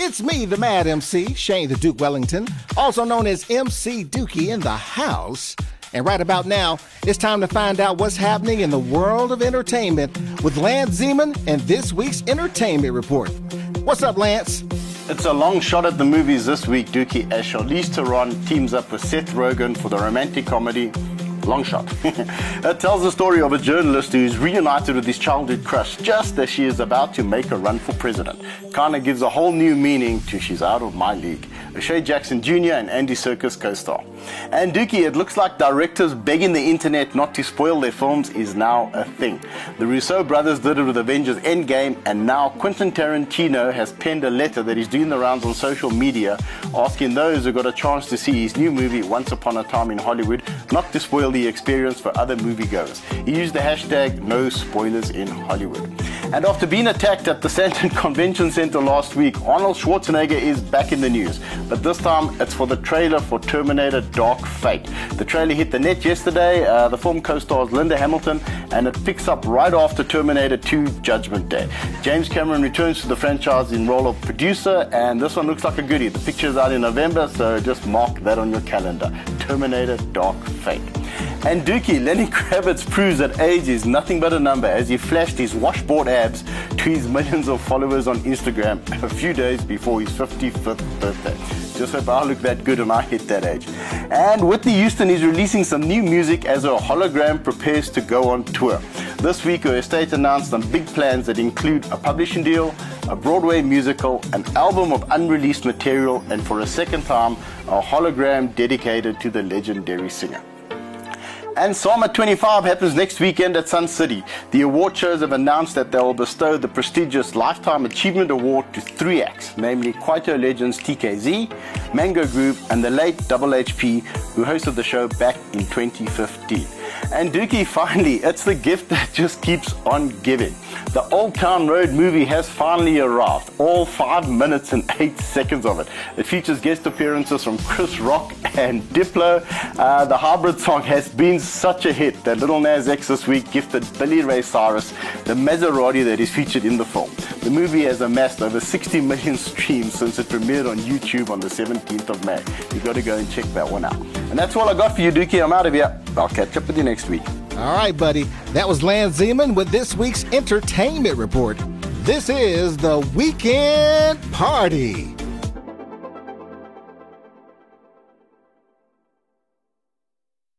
It's me, the Mad MC, Shane the Duke Wellington, also known as MC Dookie in the house. And right about now, it's time to find out what's happening in the world of entertainment with Lance Zeman and this week's Entertainment Report. What's up, Lance? It's a long shot at the movies this week, Dookie, as Charlize Theron teams up with Seth Rogen for the romantic comedy Long Shot. It tells the story of a journalist who's reunited with his childhood crush just as she is about to make a run for president. Kind of gives a whole new meaning to She's Out of My League. Shea Jackson Jr. and Andy Serkis co-star. And Dookie, it looks like directors begging the internet not to spoil their films is now a thing. The Russo brothers did it with Avengers Endgame, and now Quentin Tarantino has penned a letter that is doing the rounds on social media asking those who got a chance to see his new movie Once Upon a Time in Hollywood not to spoil the experience for other moviegoers. He used the hashtag #NoSpoilersInHollywood. And after being attacked at the Sandton Convention Center last week, Arnold Schwarzenegger is back in the news. But this time, it's for the trailer for Terminator Dark Fate. The trailer hit the net yesterday. The film co-stars Linda Hamilton, and it picks up right after Terminator 2 Judgment Day. James Cameron returns to the franchise in role of producer, and this one looks like a goodie. The picture's out in November, so just mark that on your calendar. Terminator Dark Fate. And Dookie, Lenny Kravitz proves that age is nothing but a number as he flashed his washboard abs to his millions of followers on Instagram a few days before his 55th birthday. Just hope I look that good when I hit that age. And Whitney Houston is releasing some new music as her hologram prepares to go on tour. This week, her estate announced some big plans that include a publishing deal, a Broadway musical, an album of unreleased material, and for a second time, a hologram dedicated to the legendary singer. And Sama 25 happens next weekend at Sun City. The award shows have announced that they will bestow the prestigious Lifetime Achievement Award to three acts, namely Kwaito Legends TKZ, Mango Groove, and the late HHP, who hosted the show back in 2015. And Dookie, finally, it's the gift that just keeps on giving. The Old Town Road movie has finally arrived, all 5 minutes and 8 seconds of it. It features guest appearances from Chris Rock and Diplo. The hybrid song has been such a hit that Lil Nas X this week gifted Billy Ray Cyrus the Maserati that is featured in the film. The movie has amassed over 60 million streams since it premiered on YouTube on the 17th of May. You've got to go and check that one out. And that's all I got for you, Dookie. I'm out of here. I'll catch up with you next week. All right, buddy. That was Lance Zeman with this week's Entertainment Report. This is The Weekend Party.